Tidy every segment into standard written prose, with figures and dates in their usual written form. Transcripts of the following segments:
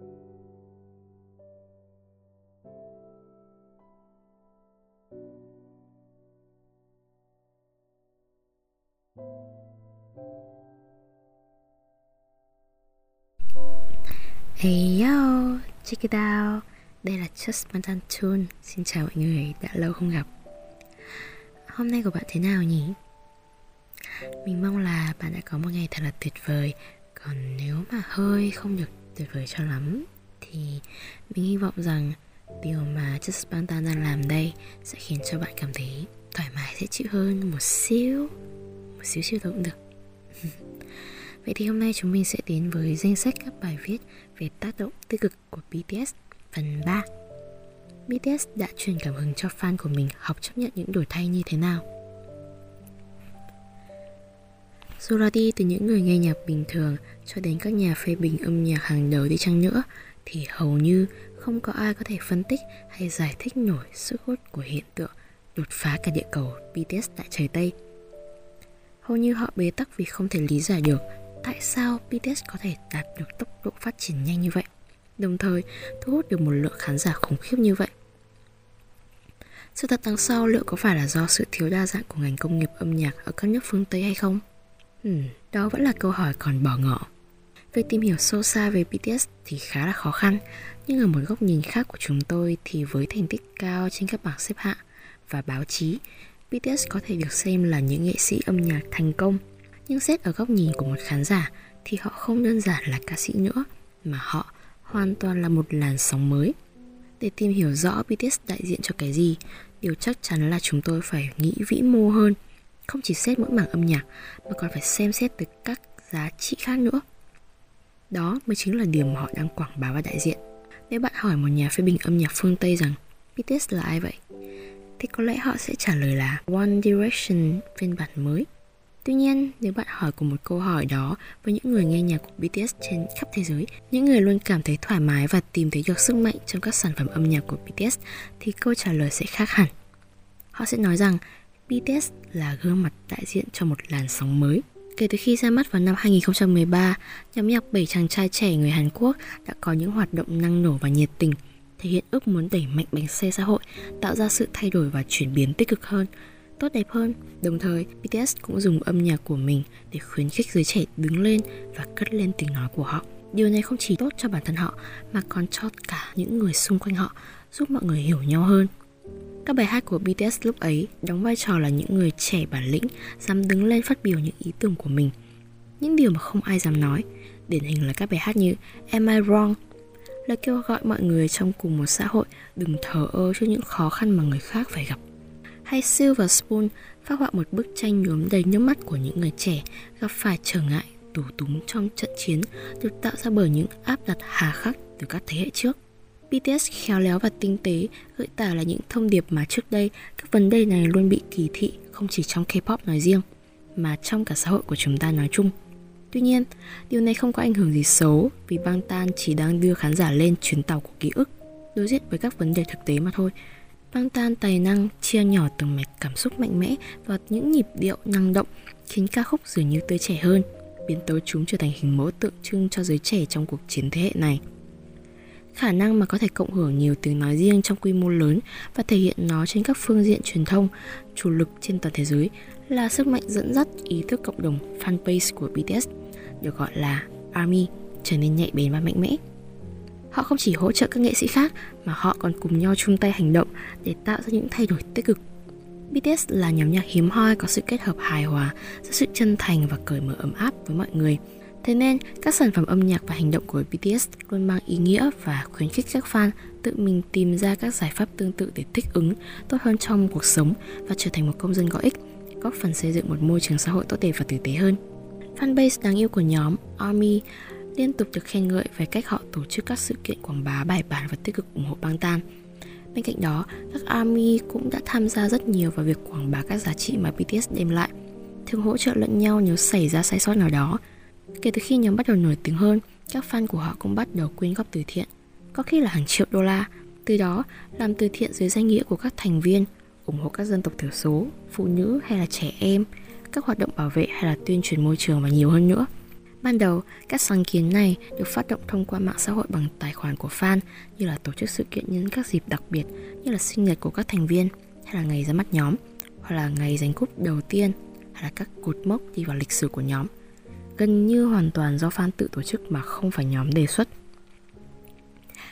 Hey yo, check it out. Đây là Just Bangtan's Tune. Xin chào mọi người, đã lâu không gặp. Hôm nay của bạn thế nào nhỉ? Mình mong là bạn đã có một ngày thật là tuyệt vời. Còn nếu mà hơi không được tuyệt vời cho lắm thì mình hy vọng rằng điều mà Just Bangtan đang làm đây sẽ khiến cho bạn cảm thấy thoải mái, dễ chịu hơn một xíu thôi cũng được. Vậy thì hôm nay chúng mình sẽ đến với danh sách các bài viết về tác động tích cực của BTS phần 3. BTS đã truyền cảm hứng cho fan của mình học chấp nhận những đổi thay như thế nào. Dù là đi từ những người nghe nhạc bình thường cho đến các nhà phê bình âm nhạc hàng đầu đi chăng nữa, thì hầu như không có ai có thể phân tích hay giải thích nổi sức hút của hiện tượng đột phá cả địa cầu BTS tại trời Tây. Hầu như họ bế tắc vì không thể lý giải được tại sao BTS có thể đạt được tốc độ phát triển nhanh như vậy, đồng thời thu hút được một lượng khán giả khủng khiếp như vậy. Sự thật đằng sau liệu có phải là do sự thiếu đa dạng của ngành công nghiệp âm nhạc ở các nước phương Tây hay không? Đó vẫn là câu hỏi còn bỏ ngỏ. Về tìm hiểu sâu xa về BTS thì khá là khó khăn, nhưng ở một góc nhìn khác của chúng tôi thì với thành tích cao trên các bảng xếp hạng và báo chí, BTS có thể được xem là những nghệ sĩ âm nhạc thành công. Nhưng xét ở góc nhìn của một khán giả thì họ không đơn giản là ca sĩ nữa, mà họ hoàn toàn là một làn sóng mới. Để tìm hiểu rõ BTS đại diện cho cái gì, điều chắc chắn là chúng tôi phải nghĩ vĩ mô hơn, không chỉ xét mỗi mảng âm nhạc mà còn phải xem xét từ các giá trị khác nữa. Đó mới chính là điều mà họ đang quảng bá và đại diện. Nếu bạn hỏi một nhà phê bình âm nhạc phương Tây rằng BTS là ai vậy, thì có lẽ họ sẽ trả lời là One Direction phiên bản mới. Tuy nhiên, nếu bạn hỏi cùng một câu hỏi đó với những người nghe nhạc của BTS trên khắp thế giới, những người luôn cảm thấy thoải mái và tìm thấy được sức mạnh trong các sản phẩm âm nhạc của BTS, thì câu trả lời sẽ khác hẳn. Họ sẽ nói rằng BTS là gương mặt đại diện cho một làn sóng mới. Kể từ khi ra mắt vào năm 2013, nhóm nhạc 7 chàng trai trẻ người Hàn Quốc đã có những hoạt động năng nổ và nhiệt tình, thể hiện ước muốn đẩy mạnh bánh xe xã hội, tạo ra sự thay đổi và chuyển biến tích cực hơn, tốt đẹp hơn. Đồng thời, BTS cũng dùng âm nhạc của mình để khuyến khích giới trẻ đứng lên và cất lên tiếng nói của họ. Điều này không chỉ tốt cho bản thân họ mà còn cho cả những người xung quanh họ, giúp mọi người hiểu nhau hơn. Các bài hát của BTS lúc ấy đóng vai trò là những người trẻ bản lĩnh dám đứng lên phát biểu những ý tưởng của mình, những điều mà không ai dám nói. Điển hình là các bài hát như Am I Wrong, là kêu gọi mọi người trong cùng một xã hội đừng thờ ơ trước những khó khăn mà người khác phải gặp. Hay Silver Spoon, phác họa một bức tranh nhuốm đầy nước mắt của những người trẻ gặp phải trở ngại, tù túng trong trận chiến được tạo ra bởi những áp đặt hà khắc từ các thế hệ trước. BTS khéo léo và tinh tế gợi tả là những thông điệp mà trước đây các vấn đề này luôn bị kỳ thị, không chỉ trong K-pop nói riêng mà trong cả xã hội của chúng ta nói chung. Tuy nhiên, điều này không có ảnh hưởng gì xấu vì Bangtan chỉ đang đưa khán giả lên chuyến tàu của ký ức, đối diện với các vấn đề thực tế mà thôi. Bangtan tài năng chia nhỏ từng mạch cảm xúc mạnh mẽ và những nhịp điệu năng động khiến ca khúc dường như tươi trẻ hơn, biến tấu chúng trở thành hình mẫu tượng trưng cho giới trẻ trong cuộc chiến thế hệ này. Khả năng mà có thể cộng hưởng nhiều tiếng nói riêng trong quy mô lớn và thể hiện nó trên các phương diện truyền thông chủ lực trên toàn thế giới là sức mạnh dẫn dắt ý thức cộng đồng fanpage của BTS, được gọi là ARMY, trở nên nhạy bén và mạnh mẽ. Họ không chỉ hỗ trợ các nghệ sĩ khác mà họ còn cùng nhau chung tay hành động để tạo ra những thay đổi tích cực. BTS là nhóm nhạc hiếm hoi có sự kết hợp hài hòa giữa sự chân thành và cởi mở ấm áp với mọi người. Thế nên, các sản phẩm âm nhạc và hành động của BTS luôn mang ý nghĩa và khuyến khích các fan tự mình tìm ra các giải pháp tương tự để thích ứng tốt hơn trong cuộc sống và trở thành một công dân có ích, góp phần xây dựng một môi trường xã hội tốt đẹp và tử tế hơn. Fanbase đáng yêu của nhóm ARMY liên tục được khen ngợi về cách họ tổ chức các sự kiện quảng bá bài bản và tích cực ủng hộ Bangtan. Bên cạnh đó, các ARMY cũng đã tham gia rất nhiều vào việc quảng bá các giá trị mà BTS đem lại, thường hỗ trợ lẫn nhau nếu xảy ra sai sót nào đó. Kể từ khi nhóm bắt đầu nổi tiếng hơn, các fan của họ cũng bắt đầu quyên góp từ thiện, có khi là hàng triệu đô la. Từ đó, làm từ thiện dưới danh nghĩa của các thành viên, ủng hộ các dân tộc thiểu số, phụ nữ hay là trẻ em, các hoạt động bảo vệ hay là tuyên truyền môi trường và nhiều hơn nữa. Ban đầu, các sáng kiến này được phát động thông qua mạng xã hội bằng tài khoản của fan, như là tổ chức sự kiện nhân các dịp đặc biệt như là sinh nhật của các thành viên, hay là ngày ra mắt nhóm, hoặc là ngày giành cúp đầu tiên, hay là các cột mốc đi vào lịch sử của nhóm. Gần như hoàn toàn do fan tự tổ chức mà không phải nhóm đề xuất.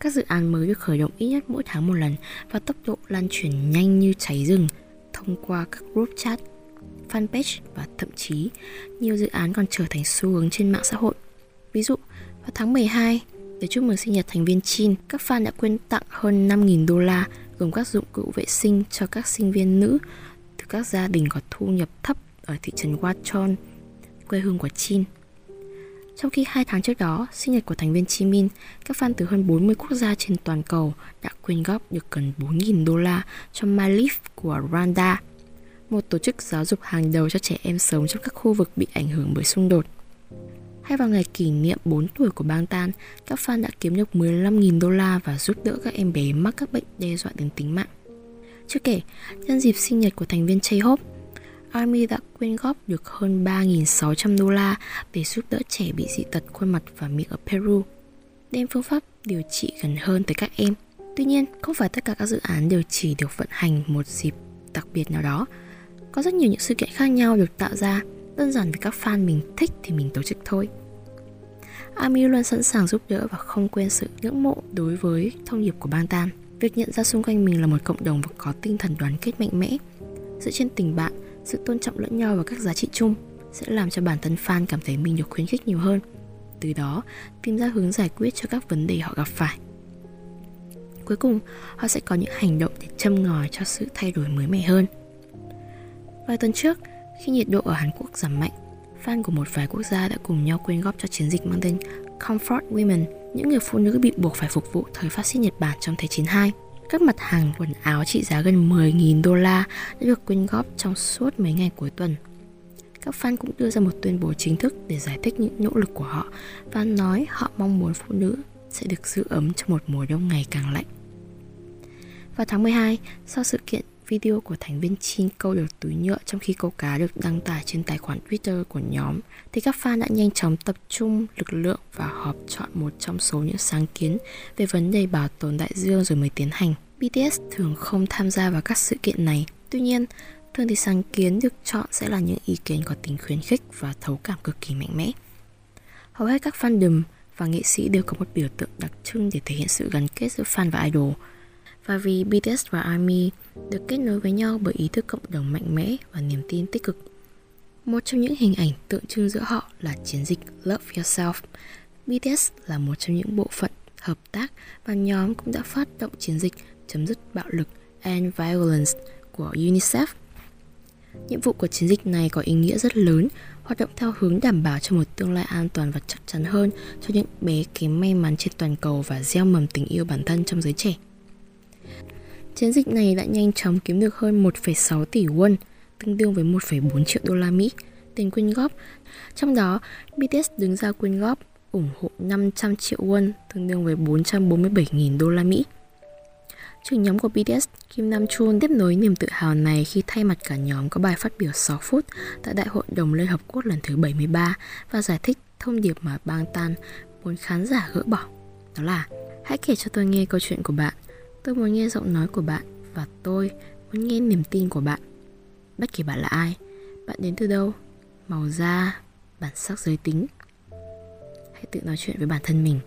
Các dự án mới được khởi động ít nhất mỗi tháng một lần và tốc độ lan truyền nhanh như cháy rừng thông qua các group chat, fanpage và thậm chí nhiều dự án còn trở thành xu hướng trên mạng xã hội. Ví dụ, vào tháng 12, để chúc mừng sinh nhật thành viên Jin, các fan đã quyên tặng hơn 5.000 đô la gồm các dụng cụ vệ sinh cho các sinh viên nữ từ các gia đình có thu nhập thấp ở thị trấn Wachon, quê hương của Jin. Trong khi 2 tháng trước đó, sinh nhật của thành viên Jimin, các fan từ hơn 40 quốc gia trên toàn cầu đã quyên góp được gần 4.000 đô la cho MyLeaf của Rwanda, một tổ chức giáo dục hàng đầu cho trẻ em sống trong các khu vực bị ảnh hưởng bởi xung đột. Hay vào ngày kỷ niệm 4 tuổi của Bangtan, các fan đã kiếm được 15.000 đô la và giúp đỡ các em bé mắc các bệnh đe dọa đến tính mạng. Chưa kể, nhân dịp sinh nhật của thành viên J-Hope, ARMY đã quyên góp được hơn 3.600 đô la để giúp đỡ trẻ bị dị tật khuôn mặt và miệng ở Peru, đem phương pháp điều trị gần hơn tới các em. Tuy nhiên, không phải tất cả các dự án đều chỉ được vận hành một dịp đặc biệt nào đó. Có rất nhiều những sự kiện khác nhau được tạo ra, đơn giản vì các fan mình thích thì mình tổ chức thôi. ARMY luôn sẵn sàng giúp đỡ và không quên sự ngưỡng mộ đối với thông điệp của Bangtan. Việc nhận ra xung quanh mình là một cộng đồng có tinh thần đoàn kết mạnh mẽ, dựa trên tình bạn, sự tôn trọng lẫn nhau và các giá trị chung sẽ làm cho bản thân fan cảm thấy mình được khuyến khích nhiều hơn, từ đó tìm ra hướng giải quyết cho các vấn đề họ gặp phải. Cuối cùng, họ sẽ có những hành động để châm ngòi cho sự thay đổi mới mẻ hơn. Vài tuần trước, khi nhiệt độ ở Hàn Quốc giảm mạnh, fan của một vài quốc gia đã cùng nhau quyên góp cho chiến dịch mang tên Comfort Women, những người phụ nữ bị buộc phải phục vụ thời phát xít Nhật Bản trong Thế chiến II. Các mặt hàng quần áo trị giá gần 10.000 đô la đã được quyên góp trong suốt mấy ngày cuối tuần. Các fan cũng đưa ra một tuyên bố chính thức để giải thích những nỗ lực của họ và nói họ mong muốn phụ nữ sẽ được giữ ấm trong một mùa đông ngày càng lạnh. Vào tháng 12, sau sự kiện, video của thành viên Jin câu được túi nhựa trong khi câu cá được đăng tải trên tài khoản Twitter của nhóm, thì các fan đã nhanh chóng tập trung lực lượng và họp chọn một trong số những sáng kiến về vấn đề bảo tồn đại dương rồi mới tiến hành. BTS thường không tham gia vào các sự kiện này, tuy nhiên, thường thì sáng kiến được chọn sẽ là những ý kiến có tính khuyến khích và thấu cảm cực kỳ mạnh mẽ. Hầu hết các fandom và nghệ sĩ đều có một biểu tượng đặc trưng để thể hiện sự gắn kết giữa fan và idol. Và vì BTS và ARMY được kết nối với nhau bởi ý thức cộng đồng mạnh mẽ và niềm tin tích cực. Một trong những hình ảnh tượng trưng giữa họ là chiến dịch Love Yourself. BTS là một trong những bộ phận hợp tác và nhóm cũng đã phát động chiến dịch chấm dứt bạo lực and violence của UNICEF. Nhiệm vụ của chiến dịch này có ý nghĩa rất lớn, hoạt động theo hướng đảm bảo cho một tương lai an toàn và chắc chắn hơn cho những bé kém may mắn trên toàn cầu và gieo mầm tình yêu bản thân trong giới trẻ. Chiến dịch này đã nhanh chóng kiếm được hơn 1,6 tỷ won, tương đương với 1,4 triệu đô la Mỹ, tiền quyên góp. Trong đó, BTS đứng ra quyên góp ủng hộ 500 triệu won, tương đương với 447.000 đô la Mỹ. Trưởng nhóm của BTS, Kim Namjoon tiếp nối niềm tự hào này khi thay mặt cả nhóm có bài phát biểu 6 phút tại Đại hội đồng Liên Hợp Quốc lần thứ 73 và giải thích thông điệp mà Bangtan muốn khán giả gỡ bỏ. Đó là: hãy kể cho tôi nghe câu chuyện của bạn. Tôi muốn nghe giọng nói của bạn và tôi muốn nghe niềm tin của bạn. Bất kỳ bạn là ai, bạn đến từ đâu, màu da, bản sắc giới tính. Hãy tự nói chuyện với bản thân mình.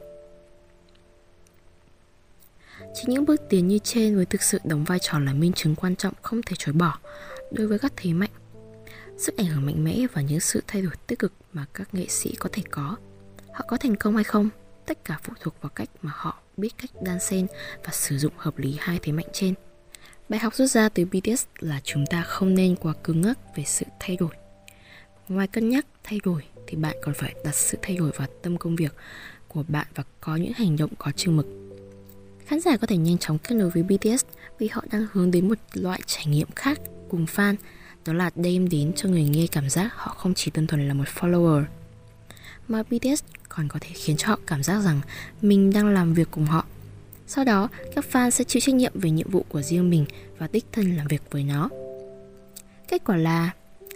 Chính những bước tiến như trên mới thực sự đóng vai trò là minh chứng quan trọng không thể chối bỏ đối với các thế mạnh, sức ảnh hưởng mạnh mẽ và những sự thay đổi tích cực mà các nghệ sĩ có thể có. Họ có thành công hay không? Tất cả phụ thuộc vào cách mà họ biết cách đan xen và sử dụng hợp lý hai thế mạnh trên. Bài học rút ra từ BTS là chúng ta không nên quá cứng nhắc về sự thay đổi. Ngoài cân nhắc thay đổi thì bạn còn phải đặt sự thay đổi vào tâm công việc của bạn và có những hành động có chừng mực. Khán giả có thể nhanh chóng kết nối với BTS vì họ đang hướng đến một loại trải nghiệm khác cùng fan, đó là đem đến cho người nghe cảm giác họ không chỉ đơn thuần là một follower, mà BTS còn có thể khiến cho họ cảm giác rằng mình đang làm việc cùng họ. Sau đó, các fan sẽ chịu trách nhiệm về nhiệm vụ của riêng mình và đích thân làm việc với nó. Kết quả là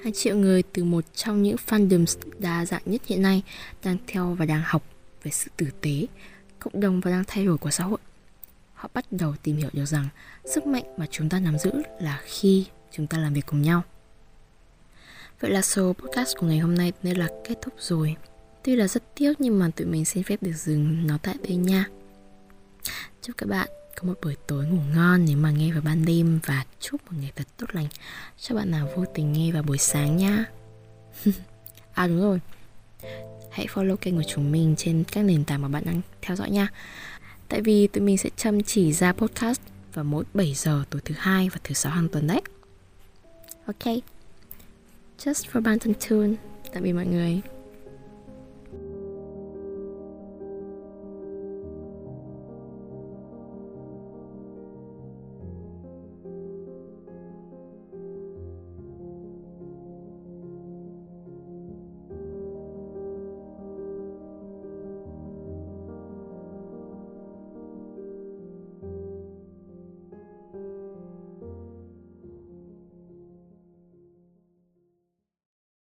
2 triệu người từ một trong những fandoms đa dạng nhất hiện nay đang theo và đang học về sự tử tế, cộng đồng và đang thay đổi của xã hội. Họ bắt đầu tìm hiểu được rằng sức mạnh mà chúng ta nắm giữ là khi chúng ta làm việc cùng nhau. Vậy là số podcast của ngày hôm nay nên là kết thúc rồi. Tuy là rất tiếc nhưng mà tụi mình xin phép được dừng nó tại đây nha. Chúc các bạn có một buổi tối ngủ ngon nếu mà nghe vào ban đêm, và chúc một ngày thật tốt lành cho bạn nào vô tình nghe vào buổi sáng nha. À đúng rồi, hãy follow kênh của chúng mình trên các nền tảng mà bạn đang theo dõi nha. Tại vì tụi mình sẽ chăm chỉ ra podcast vào mỗi 7 giờ tối thứ 2 và thứ 6 hàng tuần đấy. Ok, Just for Bangtan's Tune. Tạm biệt mọi người.